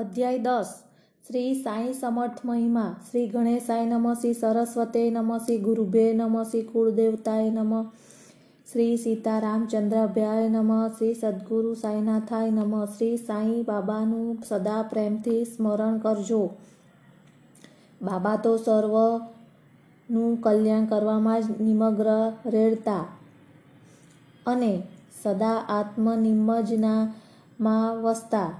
अध्याय 10 श्री साई समर्थ महिमा। श्री गणेशाय नमः, श्री सरस्वती नमः, श्री गुरुभ्ये नमः, श्री कुलदेवताय नमः, श्री सीतारामचंद्रभ्याय नमः, श्री सद्गुरु साईनाथाय नमः। श्री साई बाबानु सदा प्रेमथी स्मरण करजो। बाबा तो સર્વનું કલ્યાણ કરવામાં જ નિમગ્ન રહેતા અને સદા આત્મનિમજ્જનામાં વસતા,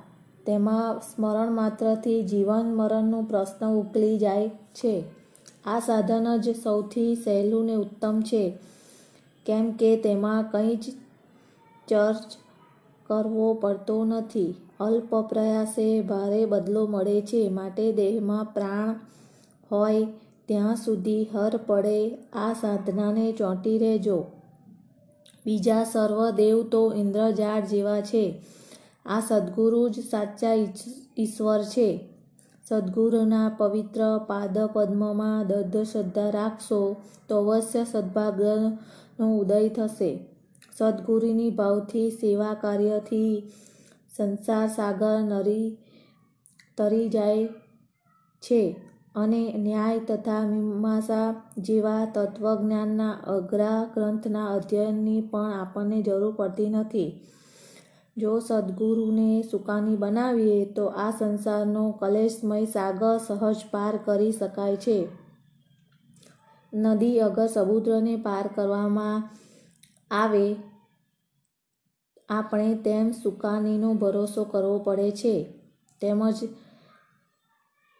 તેમાં સ્મરણ માત્રથી જીવન મરણનો પ્રશ્ન ઉકલી જાય છે। આ સાધન જ સૌથી સહેલું ને ઉત્તમ છે, કેમ કે તેમાં કંઈ જ ચર્ચ કરવો પડતો નથી। અલ્પ પ્રયાસે ભારે બદલો મળે છે, માટે દેહમાં પ્રાણ હોય ત્યાં સુધી હર પડે આ સાધનાને ચોંટી રહેજો। બીજા સર્વ દેવ તો ઇન્દ્રજાળ જેવા છે, આ સદ્ગુરુ જ સાચા ઈશ્વર છે। સદ્ગુરુના પવિત્ર પાદ પદ્મમાં દઢ શ્રદ્ધા રાખશો તો અવશ્ય સદભાગ્યનો ઉદય થશે। સદ્ગુરુની ભાવથી સેવા કાર્યથી સંસાર સાગર નરી તરી જાય છે અને ન્યાય તથા મીમાંસા જેવા તત્વજ્ઞાનના અઘરા ગ્રંથના અધ્યયનની પણ આપણને જરૂર પડતી નથી। જો સદ્ગુરુને સુકાની બનાવીએ તો આ સંસારનો કલેશમય સાગર સહજ પાર કરી શકાય છે। નદી અગર સમુદ્રને પાર કરવામાં આવે, આપણે તેમ સુકાનીનો ભરોસો કરવો પડે છે। તેમજ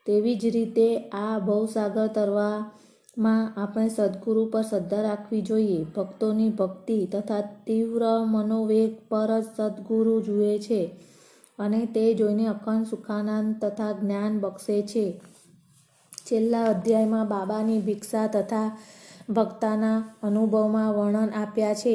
તેવી જ રીતે આ ભવસાગર તરવામાં આપણે સદ્ગુરુ પર શ્રદ્ધા રાખવી જોઈએ। ભક્તોની ભક્તિ તથા તીવ્ર મનોવેગ પર જ સદ્ગુરુ જુએ છે અને તે જોઈને અખંડ સુખાનંદ તથા જ્ઞાન બક્ષે છે। છેલ્લા અધ્યાયમાં બાબાની ભિક્ષા તથા ભક્તાના અનુભવમાં વર્ણન આપ્યા છે।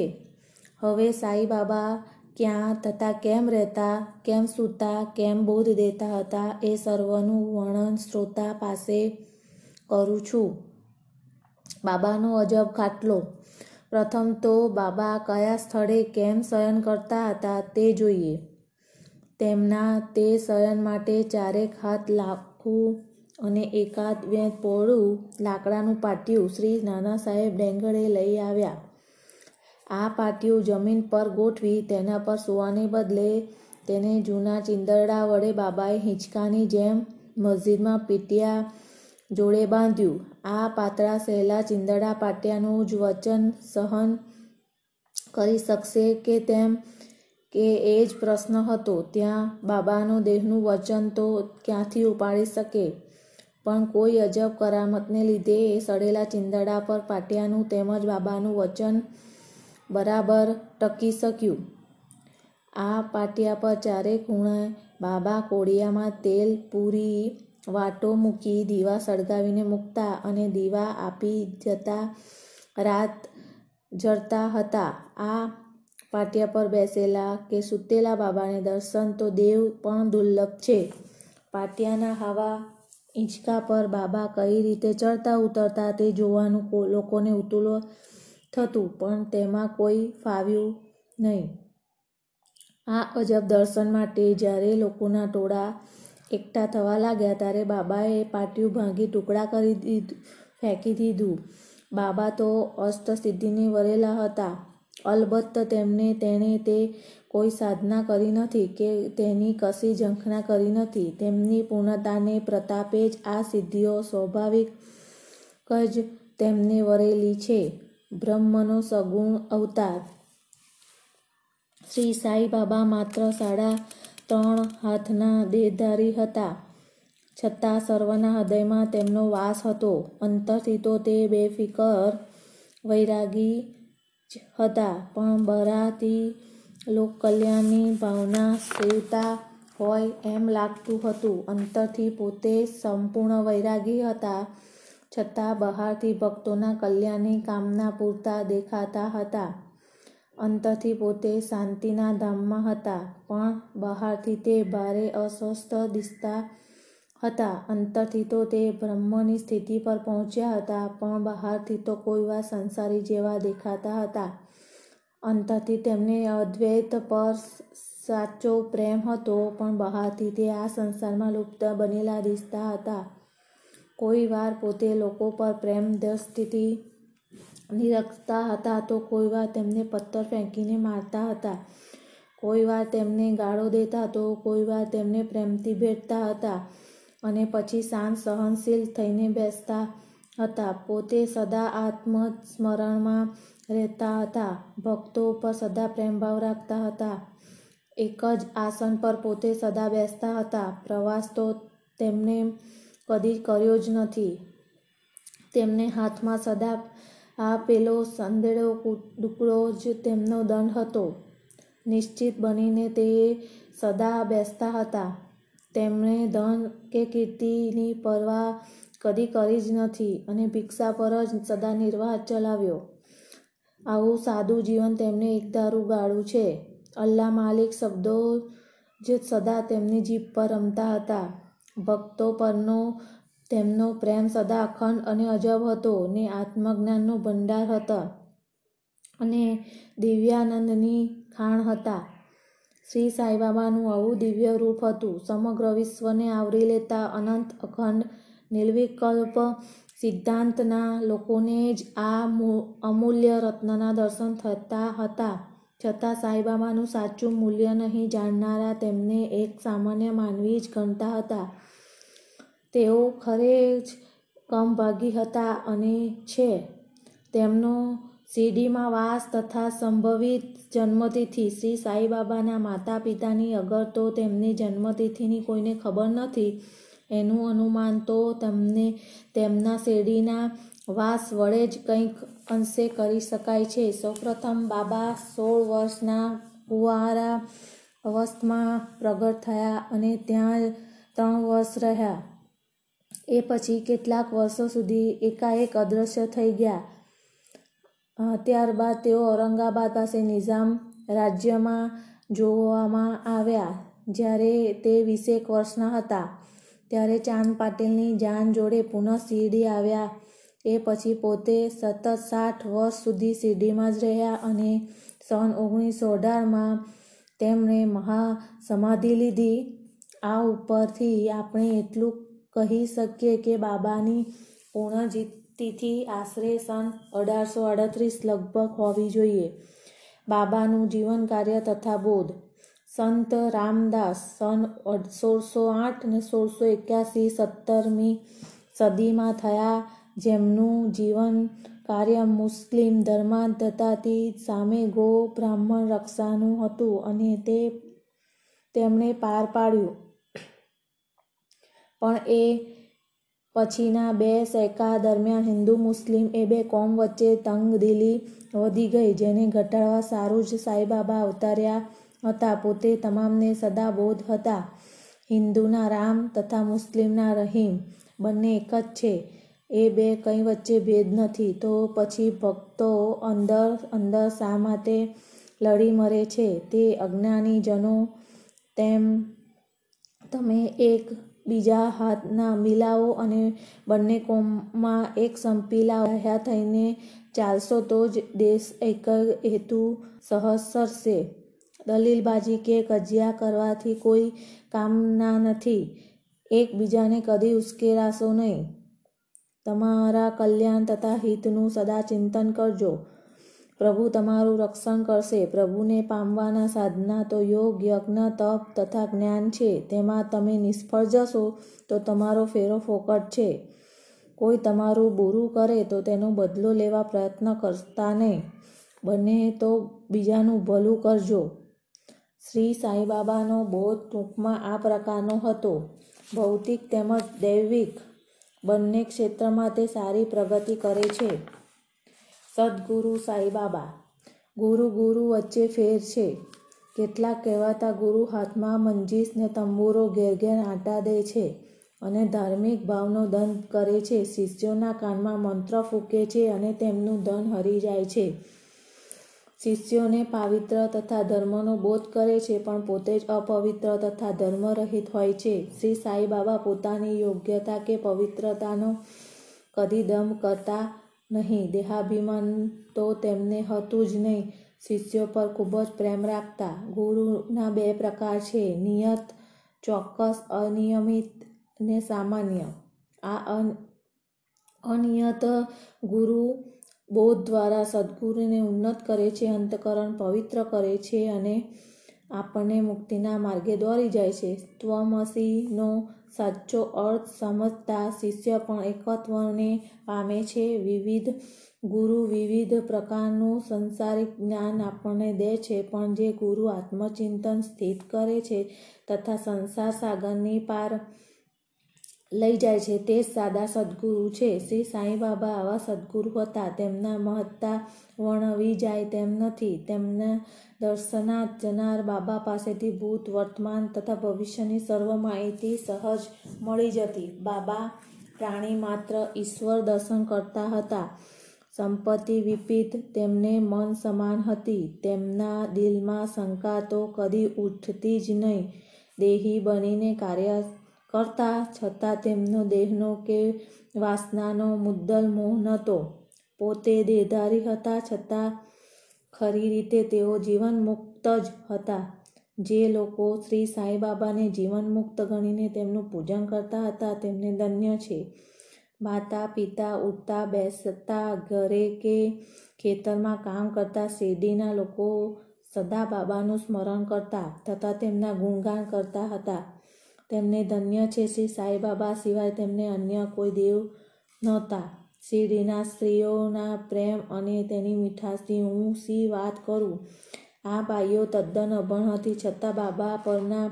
હવે સાઈ બાબા ક્યાં તથા કેમ રહેતા, કેમ સૂતા, કેમ બોધ દેતા હતા, એ સર્વનું વર્ણન શ્રોતા પાસે કરું છું। બાબાનો અજબ ખાટલો। પ્રથમ તો બાબા કયા સ્થળે કેમ શયન કરતા હતા તે જોઈએ। તેમના તે શયન માટે ચારેક હાથ લાખું અને એકાદ વેંત પહોળું લાકડાનું પાટિયું શ્રી નાના સાહેબ ડેંગળે લઈ આવ્યા। આ પાટિયું જમીન પર ગોઠવી તેના પર સુવાને બદલે તેને જૂના ચીંદરડા વડે બાબાએ હિંચકાની જેમ મસ્જિદમાં પીટિયા જોડે બાંધ્યું। આ પાતળા સહેલા ચીંદરડા પાટિયાનું જ વચન સહન કરી શકશે કે તેમ કે એ જ પ્રશ્ન હતો। ત્યાં બાબાનો દેહનું વચન તો ક્યાંથી ઉપાડી શકે, પણ કોઈ અજબ કરામતને લીધે એ સડેલા ચીંદરડા પર પાટિયાનું તેમજ બાબાનું વચન બરાબર ટકી શક્યું। આ પાટિયા પર ચારે ખૂણે બાબા કોડિયામાં તેલ પૂરી વાટો મૂકી દીવા સળગાવીને મૂકતા અને દીવા આપી જતા રાત જરતા હતા। આ પાટિયા પર બેસેલા કે સૂતેલા બાબાને દર્શન તો દેવ પણ દુર્લભ છે। પાટિયાના હવા ઈંચકા પર બાબા કઈ રીતે ચડતા ઉતરતા તે જોવાનું લોકોને ઉતુલો થતું, પણ તેમાં કોઈ ફાવ્યું નહીં। આ અજબ દર્શન માટે જ્યારે લોકોના ટોળા એકઠા થવા લાગ્યા, ત્યારે બાબાએ પાટિયું ભાંગી ટુકડા કરી દીધું, ફેંકી દીધું। બાબા તો અષ્ટસિદ્ધિને વરેલા હતા, અલબત્ત તેણે તે કોઈ સાધના કરી નથી કે તેની કશી ઝંખના કરી નથી। તેમની પૂર્ણતાને પ્રતાપે જ આ સિદ્ધિઓ સ્વાભાવિક જ તેમને વરેલી છે। બ્રહ્મનો સગુણ અવતાર શ્રી સાઈ બાબા માત્ર 3.5 હાથના દેહધારી હતા, છતાં સર્વના હૃદયમાં તેમનો વાસ હતો। અંતરથી તો તે બેફિકર વૈરાગી જ હતા, પણ બહારથી લોકકલ્યાણની ભાવના સેવતા હોય એમ લાગતું હતું। અંતરથી પોતે સંપૂર્ણ વૈરાગી હતા, છતાં બહારથી ભક્તોના કલ્યાણની કામના પૂરતા દેખાતા હતા। અંતરથી પોતે શાંતિના ધામમાં હતા, પણ બહારથી તે ભારે અસ્વસ્થ દિસતા હતા। અંતરથી તો તે બ્રહ્મની સ્થિતિ પર પહોંચ્યા હતા, પણ બહારથી તો કોઈ વાર સંસારી જેવા દેખાતા હતા। અંતરથી તેમને અદ્વૈત પર સાચો પ્રેમ હતો, પણ બહારથી તે આ સંસારમાં લુપ્ત બનેલા રિશ્તા હતા. કોઈ વાર પોતે લોકો પર પ્રેમ દ્રષ્ટિથી રાખતા હતા તો કોઈ વાર તેમને પથ્થર ફેંકીને મારતા હતા, કોઈ વાર તેમને ગાળો દેતા તો કોઈ વાર તેમને પ્રેમથી ભેટતા હતા અને પછી શાંત સહનશીલ થઈને બેસતા હતા. પોતે સદા આત્મસ્મરણમાં રહેતા હતા, ભક્તો ઉપર સદા પ્રેમભાવ રાખતા હતા, એક જ આસન પર પોતે સદા બેસતા હતા. પ્રવાસ તો તેમણે કદી કર્યો જ નથી. તેમને હાથમાં સદા આપેલો સંદેડો ટુકડો જ તેમનો દંડ હતો. નિશ્ચિત બનીને તે સદા બેસતા હતા. તેમણે ધન કે કીર્તિની પરવા કદી કરી જ નથી અને ભિક્ષા પર જ સદા નિર્વાહ ચલાવ્યો. આવું સાદું જીવન તેમને એકધારું ગાળું છે. અલ્લાહ માલિક શબ્દો જે સદા તેમની જીભ પર રમતા હતા. ભક્તો પરનો તેમનો પ્રેમ સદા અખંડ અને અજબ હતો ને આત્મજ્ઞાનનો ભંડાર હતો અને દિવ્યાનંદની ખાણ હતા. શ્રી સાઈ બાબાનું આવું દિવ્ય રૂપ હતું. સમગ્ર વિશ્વને આવરી લેતા અનંત અખંડ નિર્વિકલ્પ સિદ્ધાંતના લોકોને જ આ અમૂલ્ય રત્નના દર્શન થતા હતા. છતાં સાંઈબાબાનું સાચું મૂલ્ય નહીં જાણનારા તેમને એક સામાન્ય માનવી જ ગણતા હતા. તેઓ ખરેખર જ કમભાગી હતા અને છે. તેમનો શિરડીમાં વાસ તથા સંભવિત જન્મતિથિ શ્રી સાંઈબાબાના માતા પિતાની અગર તો તેમની જન્મતિથિની કોઈને ખબર નથી. એનું અનુમાન તો તમને તેમના શિરડીના વાસ વડે જ કંઈક અંશે કરી શકાય છે. સૌપ્રથમ બાબા 16 વર્ષના કુંવારા અવસ્થામાં પ્રગટ થયા અને ત્યાં 3 વર્ષ રહ્યા. એ પછી કેટલાક વર્ષો સુધી એકાએક અદ્રશ્ય થઈ ગયા. ત્યારબાદ તેઓ ઔરંગાબાદ પાસે નિઝામ રાજ્યમાં જોવામાં આવ્યા. જ્યારે તે 20 વર્ષના હતા ત્યારે ચાંદ પાટીલની જાન જોડે પુનઃ શિરડી આવ્યા. એ પછી પોતે સતત 60 વર્ષ સુધી શિરડીમાં જ રહ્યા અને સન 1918માં તેમણે મહાસમાધિ લીધી. આ ઉપરથી આપણે એટલું કહી શકીએ કે બાબાની પુણ્યતિથિ આશરે સન 1838 લગભગ હોવી જોઈએ. બાબાનું જીવન કાર્ય તથા બોધ. સંત રામદાસ સન 1608 અને 1681 17મી સદીમાં થયા, જેમનું જીવન કાર્ય મુસ્લિમ ધર્માંધતાથી સામે ગો બ્રાહ્મણ રક્ષાનું હતું અને તે તેમણે પાર પાડ્યું. પણ એ પછીના 2 સૈકા દરમિયાન હિન્દુ મુસ્લિમ એ બે કોમ વચ્ચે તંગદિલી વધી ગઈ, જેને ઘટાડવા સારું જ સાંઈ બાબા અવતર્યા હતા. પોતે તમામને સદા બોધ હતા. હિન્દુના રામ તથા મુસ્લિમના રહીમ બંને એક જ છે. એ બે કંઈ વચ્ચે ભેદ નથી. તો પછી ભક્તો અંદર અંદર શા માટે લડી મરે છે? તે અજ્ઞાનીજનો તમે એક બીજા હાથના મિલાવો અને બંને કોમમાં એક સંપીલા રહ્યા થઈને ચાલશો તો જ દેશ એક હેતુ સહજ સરશે. દલીલબાજી કે કજિયા કરવાથી કોઈ કામના નથી. એકબીજાને કદી ઉશ્કેરાશો નહીં. તમારા કલ્યાણ તથા હિતનું સદા ચિંતન કરજો. પ્રભુ તમારું રક્ષણ કરશે. પ્રભુને પામવાના સાધના તો યોગ, યજ્ઞ, તપ તથા જ્ઞાન છે. તેમાં તમે નિષ્ફળ જશો તો તમારો ફેરો ફોકટ છે. કોઈ તમારું બુરું કરે તો તેનો બદલો લેવા પ્રયત્ન કરતા નહીં. બને તો બીજાનું ભલું કરજો. શ્રી સાંઈ બાબાનો બોધ ટૂંકમાં આ પ્રકારનો હતો. ભૌતિક તેમજ દૈવિક બંને ક્ષેત્રમાં તે સારી પ્રગતિ કરે છે. સદગુરુ સાંઈ બાબા. ગુરુ વચ્ચે ફેર છે. કેટલાક કહેવાતા ગુરુ હાથમાં મંજીસ ને તંબુરો ઘેર આંટા દે છે અને ધાર્મિક ભાવનો દંડ કરે છે. શિષ્યોના કાનમાં મંત્ર ફૂંકે છે અને તેમનું ધન હરી જાય છે. શિષ્યોને પવિત્ર તથા ધર્મનો બોધ કરે છે પણ પોતે જ અપવિત્ર તથા ધર્મરહિત હોય છે. શ્રી સાંઈ બાબા પોતાની યોગ્યતા કે પવિત્રતાનો કદી દંભ કરતા નહીં. દેહાભિમાન તો તેમને હતું જ નહીં. શિષ્યો પર ખૂબ જ પ્રેમ રાખતા. ગુરુના બે પ્રકાર છે, નિયત ચોક્કસ, અનિયમિત અને સામાન્ય. આ અનિયત ગુરુ બોધ દ્વારા સદગુરુને ઉન્નત કરે છે, અંતકરણ પવિત્ર કરે છે અને આપણને મુક્તિના માર્ગે દોરી જાય છે. ત્વમસીનો સાચો અર્થ સમજતા શિષ્ય પણ એકત્વને પામે છે. વિવિધ ગુરુ વિવિધ પ્રકારનું સંસારિક જ્ઞાન આપણને દે છે, પણ જે ગુરુ આત્મચિંતન સ્થિત કરે છે તથા સંસાર સાગરની પાર લઈ જાય છે તે સાદા સદગુરુ છે. શ્રી સાંઈ બાબા આવા સદગુરુ હતા. તેમના મહત્તા વર્ણવી જાય તેમ નથી. તેમના દર્શનાર્થ જનાર બાબા પાસેથી ભૂત, વર્તમાન તથા ભવિષ્યની સર્વ માહિતી સહજ મળી જતી. બાબા પ્રાણી માત્ર ઈશ્વર દર્શન કરતા હતા. સંપત્તિ વિપરીત તેમને મન સમાન હતી. તેમના દિલમાં શંકા તો કદી ઉઠતી જ નહીં. દેહી બનીને કાર્ય કરતા છતાં તેમનો દેહનો કે વાસનાનો મુદ્દલ મોહ નહોતો. પોતે દેહધારી હતા છતાં ખરી રીતે તેઓ જીવન મુક્ત જ હતા. જે લોકો શ્રી સાંઈ બાબાને જીવન મુક્ત ગણીને તેમનું પૂજન કરતા હતા તેમને ધન્ય છે. માતા પિતા, ઉઠતા બેસતા, ઘરે કે ખેતરમાં કામ કરતા શેરડીના લોકો સદા બાબાનું સ્મરણ કરતા તથા તેમના ગુણગાન કરતા હતા. તેમને ધન્ય છે. શ્રી સાંઈ બાબા સિવાય તેમને અન્ય કોઈ દેવ નહોતા. શિરડીના સ્ત્રીઓના પ્રેમ અને તેની મીઠાશની હું શી વાત કરું. આ બાઈઓ તદ્દન અભણ હતી છતાં બાબા પરના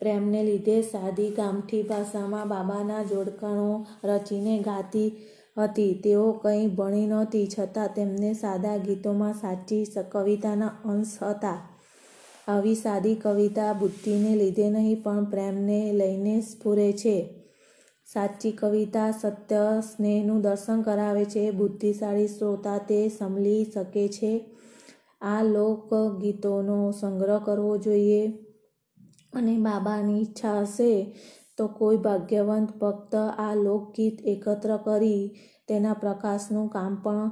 પ્રેમને લીધે સાદી ગામઠી ભાષામાં બાબાના જોડકણો રચીને ગાતી હતી. તેઓ કંઈ ભણી નહોતી છતાં તેમને સાદા ગીતોમાં સાચી કવિતાના અંશ હતા. આવી સાદી કવિતા બુદ્ધિને લીધે નહીં પણ પ્રેમને લઈને સ્ફુરે છે. સાચી કવિતા સત્ય સ્નેહનું દર્શન કરાવે છે. બુદ્ધિશાળી શ્રોતા તે સમલી શકે છે. આ લોકગીતોનો સંગ્રહ કરવો જોઈએ અને બાબાની ઈચ્છા હશે તો કોઈ ભાગ્યવંત ભક્ત આ લોકગીત એકત્ર કરી તેના પ્રકાશનું કામ પણ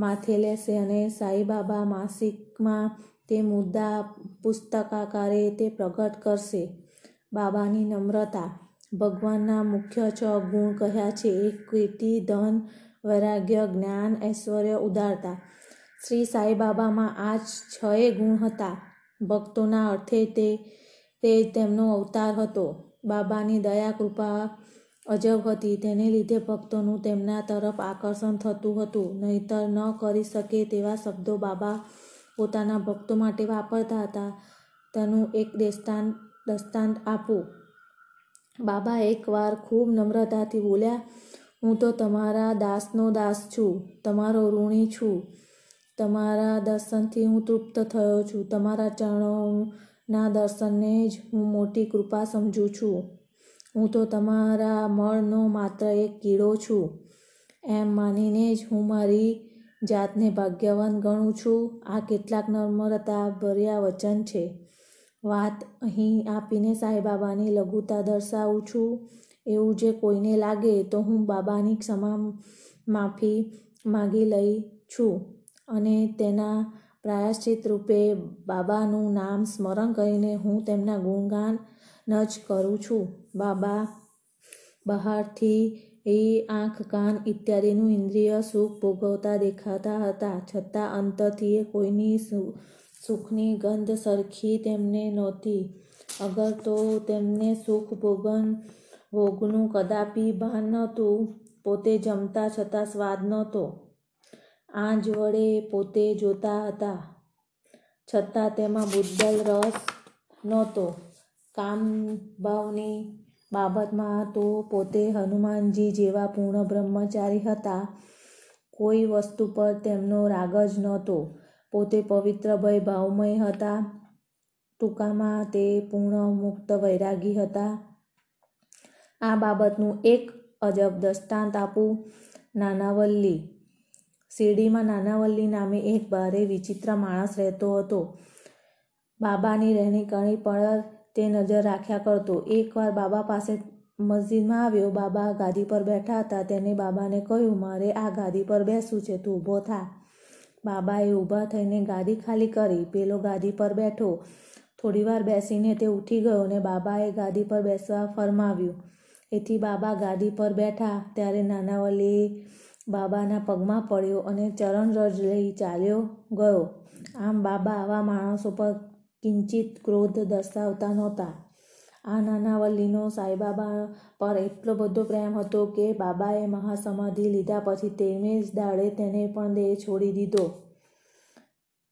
માથે લેશે અને સાંઈ બાબા માસિકમાં તે મુદ્દા પુસ્તકાકારે તે પ્રગટ કરશે. બાબાની નમ્રતા. ભગવાનના મુખ્ય 6 ગુણ કહ્યા છે. 1 કીર્તિ, ધન, વૈરાગ્ય, જ્ઞાન, ઐશ્વર્ય, ઉદારતા. શ્રી સાંઈ બાબામાં આ 6 ગુણ હતા. ભક્તોના અર્થે તે તેમનો અવતાર હતો. બાબાની દયા કૃપા અજબ હતી. તેને લીધે ભક્તોનું તેમના તરફ આકર્ષણ થતું હતું. નહીતર ન કરી શકે તેવા શબ્દો બાબા પોતાના ભક્તો માટે વાપરતા હતા. તેનું એક દ્રષ્ટાંત આપું. બાબા એકવાર ખૂબ નમ્રતાથી બોલ્યા, હું તો તમારા દાસનો દાસ છું, તમારો ઋણી છું, તમારા દર્શનથી હું તૃપ્ત થયો છું, તમારા ચરણોના દર્શનને જ હું મોટી કૃપા સમજું છું, હું તો તમારા મળનો માત્ર એક કીડો છું. એમ માનીને જ હું મારી જાતને ભાગ્યવાન ગણું છું. આ કેટલાક નમ્રતા ભર્યા વચન છે. વાત અહીં આપીને સાંઈ બાબાની લઘુતા દર્શાવું છું. એવું જે કોઈને લાગે તો હું બાબાની ક્ષમા માફી માગી લઈ છું અને તેના પ્રાયશ્ચિત રૂપે બાબાનું નામ સ્મરણ કરીને હું તેમના ગુણગાન જ કરું છું. બાબા બહારથી એ આંખ, કાન ઇત્યાદિનું ઇન્દ્રિય સુખ ભોગવતા દેખાતા હતા છતાં અંતરથી એ કોઈની સુખની ગંધ સરખી તેમને નહોતી. અગર તો તેમને સુખ ભોગનું કદાપી ભાન નહોતું. પોતે જમતા છતાં સ્વાદ નહોતો. આંજ વડે પોતે જોતા હતા છતાં તેમાં બુદ્ધલ રસ નહોતો. કામભાવની બાબતમાં તો પોતે હનુમાનજી જેવા પૂર્ણ બ્રહ્મચારી હતા. કોઈ વસ્તુ પર તેમનો રાગ જ નહોતો. પોતે પવિત્ર ભય ભાવમય હતા. ટૂંકામાં તે પૂર્ણ મુક્ત વૈરાગી હતા. આ બાબતનું એક અજબ દ્રષ્ટાંત આપું. નાનાવલ્લી. શિરડીમાં નાનાવલ્લી નામે એક ભારે વિચિત્ર માણસ રહેતો હતો. બાબાની રહેણી કરણી પર તે નજર રાખ્યા કરતો. એકવાર બાબા પાસે મસ્જિદમાં આવ્યો. બાબા ગાદી પર બેઠા હતા. તેને બાબાને કહ્યું, મારે આ ગાદી પર બેસવું છે, તું ઊભો થા. બાબાએ ઊભા થઈને ગાદી ખાલી કરી, પેલો ગાદી પર બેઠો. થોડીવાર બેસીને તે ઊઠી ગયો અને બાબાએ ગાદી પર બેસવા ફરમાવ્યું. એથી બાબા ગાદી પર બેઠા ત્યારે નાના વલી બાબાના પગમાં પડ્યો અને ચરણરજ લઈ ચાલ્યો ગયો. આમ બાબા આવા માણસો પર કિંચિત ક્રોધ દર્શાવતા નહોતા. આ નાના વલીનો સાંઈબાબા પર એટલો બધો પ્રેમ હતો કે બાબાએ મહાસમાધિ લીધા પછી તેમને જ દાડે તેને પણ દેહ છોડી દીધો.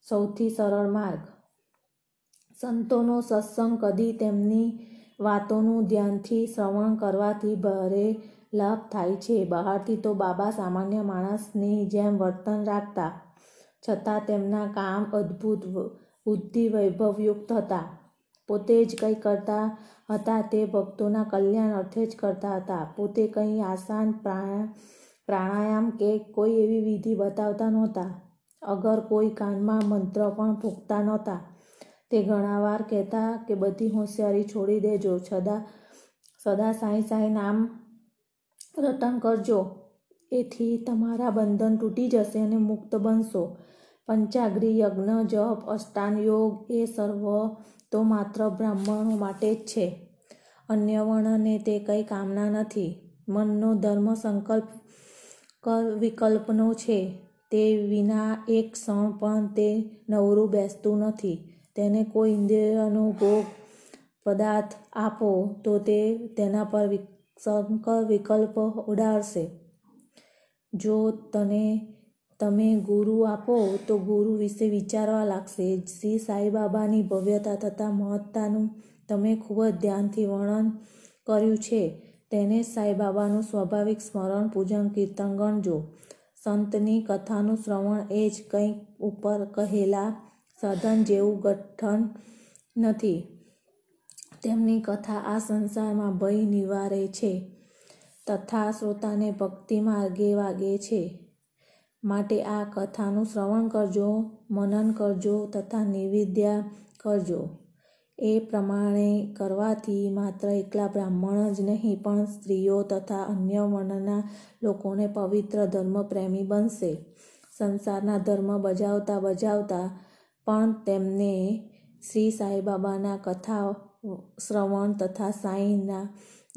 સૌથી સરળ માર્ગ. સંતોનો સત્સંગ કદી તેમની વાતોનું ધ્યાનથી શ્રવણ કરવાથી ભારે લાભ થાય છે. બહારથી તો બાબા સામાન્ય માણસની જેમ વર્તન રાખતા, છતાં તેમના કામ અદ્ભુત બુદ્ધિ વૈભવયુક્ત હતા. પોતે જ કંઈ કરતા હતા તે ભક્તોના કલ્યાણ અર્થે જ કરતા હતા. પોતે કંઈ આસાન પ્રાણાયામ કે કોઈ એવી વિધિ બતાવતા નહોતા. અગર કોઈ કાનમાં મંત્ર પણ ફૂંકતા નહોતા. તે ઘણા વાર કહેતા કે બધી હોશિયારી છોડી દેજો, સદા સાંઈ સાંઈ નામ રટણ કરજો, એથી તમારા બંધન તૂટી જશે અને મુક્ત બનશો. પંચાગ્રી યજ્ઞ, જપ, અષ્ટાંગ યોગ એ સર્વ તો માત્ર બ્રાહ્મણો માટે જ છે. અન્ય વર્ણને તે કંઈ કામના નથી. મનનો ધર્મ સંકલ્પ વિકલ્પનો છે. તે વિના એક ક્ષણ પણ તે નવરું બેસતું નથી. તેને કોઈ ઇન્દ્રિયનો ભોગ પદાર્થ આપો તો તે તેના પર સંકલ્પ વિકલ્પ ઉડાડશે. જો તમે ગુરુ આપો તો ગુરુ વિશે વિચારવા લાગશે. શ્રી સાંઈ બાબાની ભવ્યતા તથા મહત્તાનું તમે ખૂબ જ ધ્યાનથી વર્ણન કર્યું છે. તેને સાંઈ બાબાનું સ્વાભાવિક સ્મરણ, પૂજન, કીર્તન ગણજો. સંતની કથાનું શ્રવણ એ જ કંઈક ઉપર કહેલા સાધન જેવું ગઠન નથી. તેમની કથા આ સંસારમાં ભય નિવારે છે તથા શ્રોતાને ભક્તિ માર્ગે વાગે છે. માટે આ કથાનું શ્રવણ કરજો, મનન કરજો તથા નિવેદ્યા કરજો. એ પ્રમાણે કરવાથી માત્ર એકલા બ્રાહ્મણ જ નહીં પણ સ્ત્રીઓ તથા અન્ય વર્ણના લોકોને પવિત્ર ધર્મપ્રેમી બનશે. સંસારના ધર્મ બજાવતા પણ તેમને શ્રી સાંઈ બાબાના કથા શ્રવણ તથા સાંઈના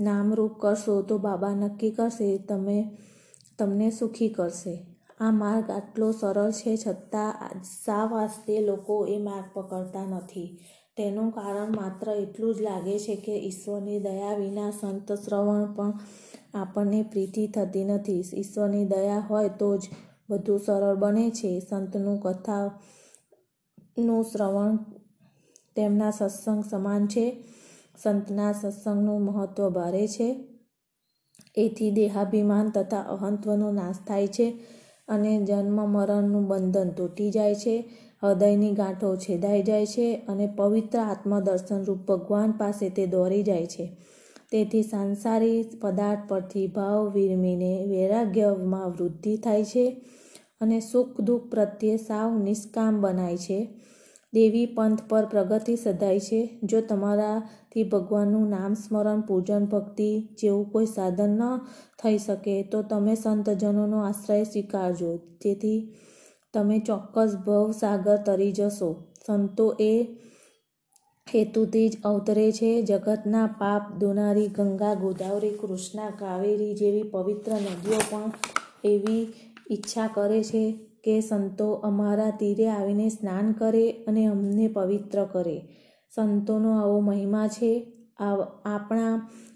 નામરૂપ કરશો તો બાબા નક્કી કરશે તમને સુખી કરશે. આ માર્ગ આટલો સરળ છે, છતાં સાવાસ્તે લોકો એ માર્ગ પકડતા નથી. તેનું કારણ માત્ર એટલું જ લાગે છે કે ઈશ્વરની દયા વિના સંત શ્રવણ પણ આપણને પ્રીતિ થતી નથી. ઈશ્વરની દયા હોય તો જ બધું સરળ બને છે. સંતનું કથા નું શ્રવણ તેમના સત્સંગ સમાન છે. સંતના સત્સંગનું મહત્વ ભારે છે. એથી દેહાભિમાન તથા અહંત્વનો નાશ થાય છે અને જન્મ મરણનું બંધન તૂટી જાય છે. હૃદયની ગાંઠો છેદાઈ જાય છે અને પવિત્ર આત્મદર્શન રૂપ ભગવાન પાસે તે દોરી જાય છે. તેથી સાંસારિક પદાર્થ પરથી ભાવ વિરમીને વૈરાગ્યમાં વૃદ્ધિ થાય છે અને સુખ દુઃખ પ્રત્યે સાવ નિષ્કામ બનાય છે. દેવી પંથ પર પ્રગતિ સધાય છે. જો તમારાથી ભગવાનનું નામ સ્મરણ, પૂજન, ભક્તિ જેવું કોઈ સાધન ન થઈ શકે તો તમે સંતજનોનો આશ્રય સ્વીકારજો. તેથી તમે ચોક્કસ ભવસાગર તરી જશો. સંતો એ હેતુથી જ અવતરે છે. જગતના પાપ ધોનારી ગંગા, ગોદાવરી, કૃષ્ણા, કાવેરી જેવી પવિત્ર નદીઓ પણ એવી ઈચ્છા કરે છે કે સંતો અમારા તીરે આવીને સ્નાન કરે અને અમને પવિત્ર કરે. સંતોનો આવો મહિમા છે. આપણા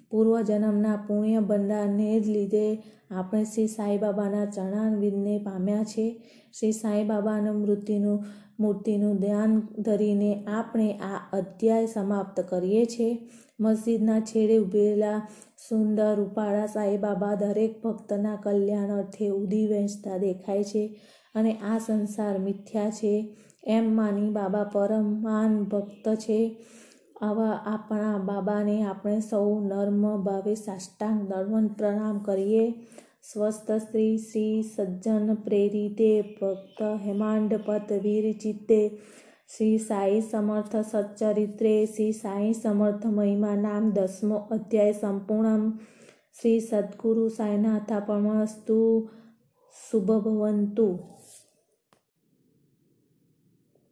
પૂર્વજન્મના પુણ્ય ભંડારને જ લીધે આપણે શ્રી સાંઈ બાબાના ચરણારવિંદને પામ્યા છે. શ્રી સાંઈ બાબાના મૂર્તિનું ધ્યાન ધરીને આપણે આ અધ્યાય સમાપ્ત કરીએ છીએ. મસ્જિદના છેડે ઉભેલા સુંદર રૂપાળા સાંઈ બાબા દરેક ભક્તના કલ્યાણ અર્થે ઉદી વહેંચતા દેખાય છે અને આ સંસાર મિથ્યા છે એમ માની બાબા પરમાન ભક્ત છે. આવા આપણા બાબાને આપણે સૌ નર્મ ભાવે સાષ્ટાંગ દંડવત પ્રણામ કરીએ. સ્વસ્થ સ્ત્રી શ્રી સજ્જન પ્રેરિતે ભક્ત હેમાંડપત વિરચિતે શ્રી સાઈ સમર્થ સચ્ચરિત્રે શ્રી સાઈ સમર્થ મહિમા નામ 10મો અધ્યાય સંપૂર્ણમ. શ્રી સદગુરુ સાંઈનાથાર્પણમસ્તુ. શુભ ભવન્તુ.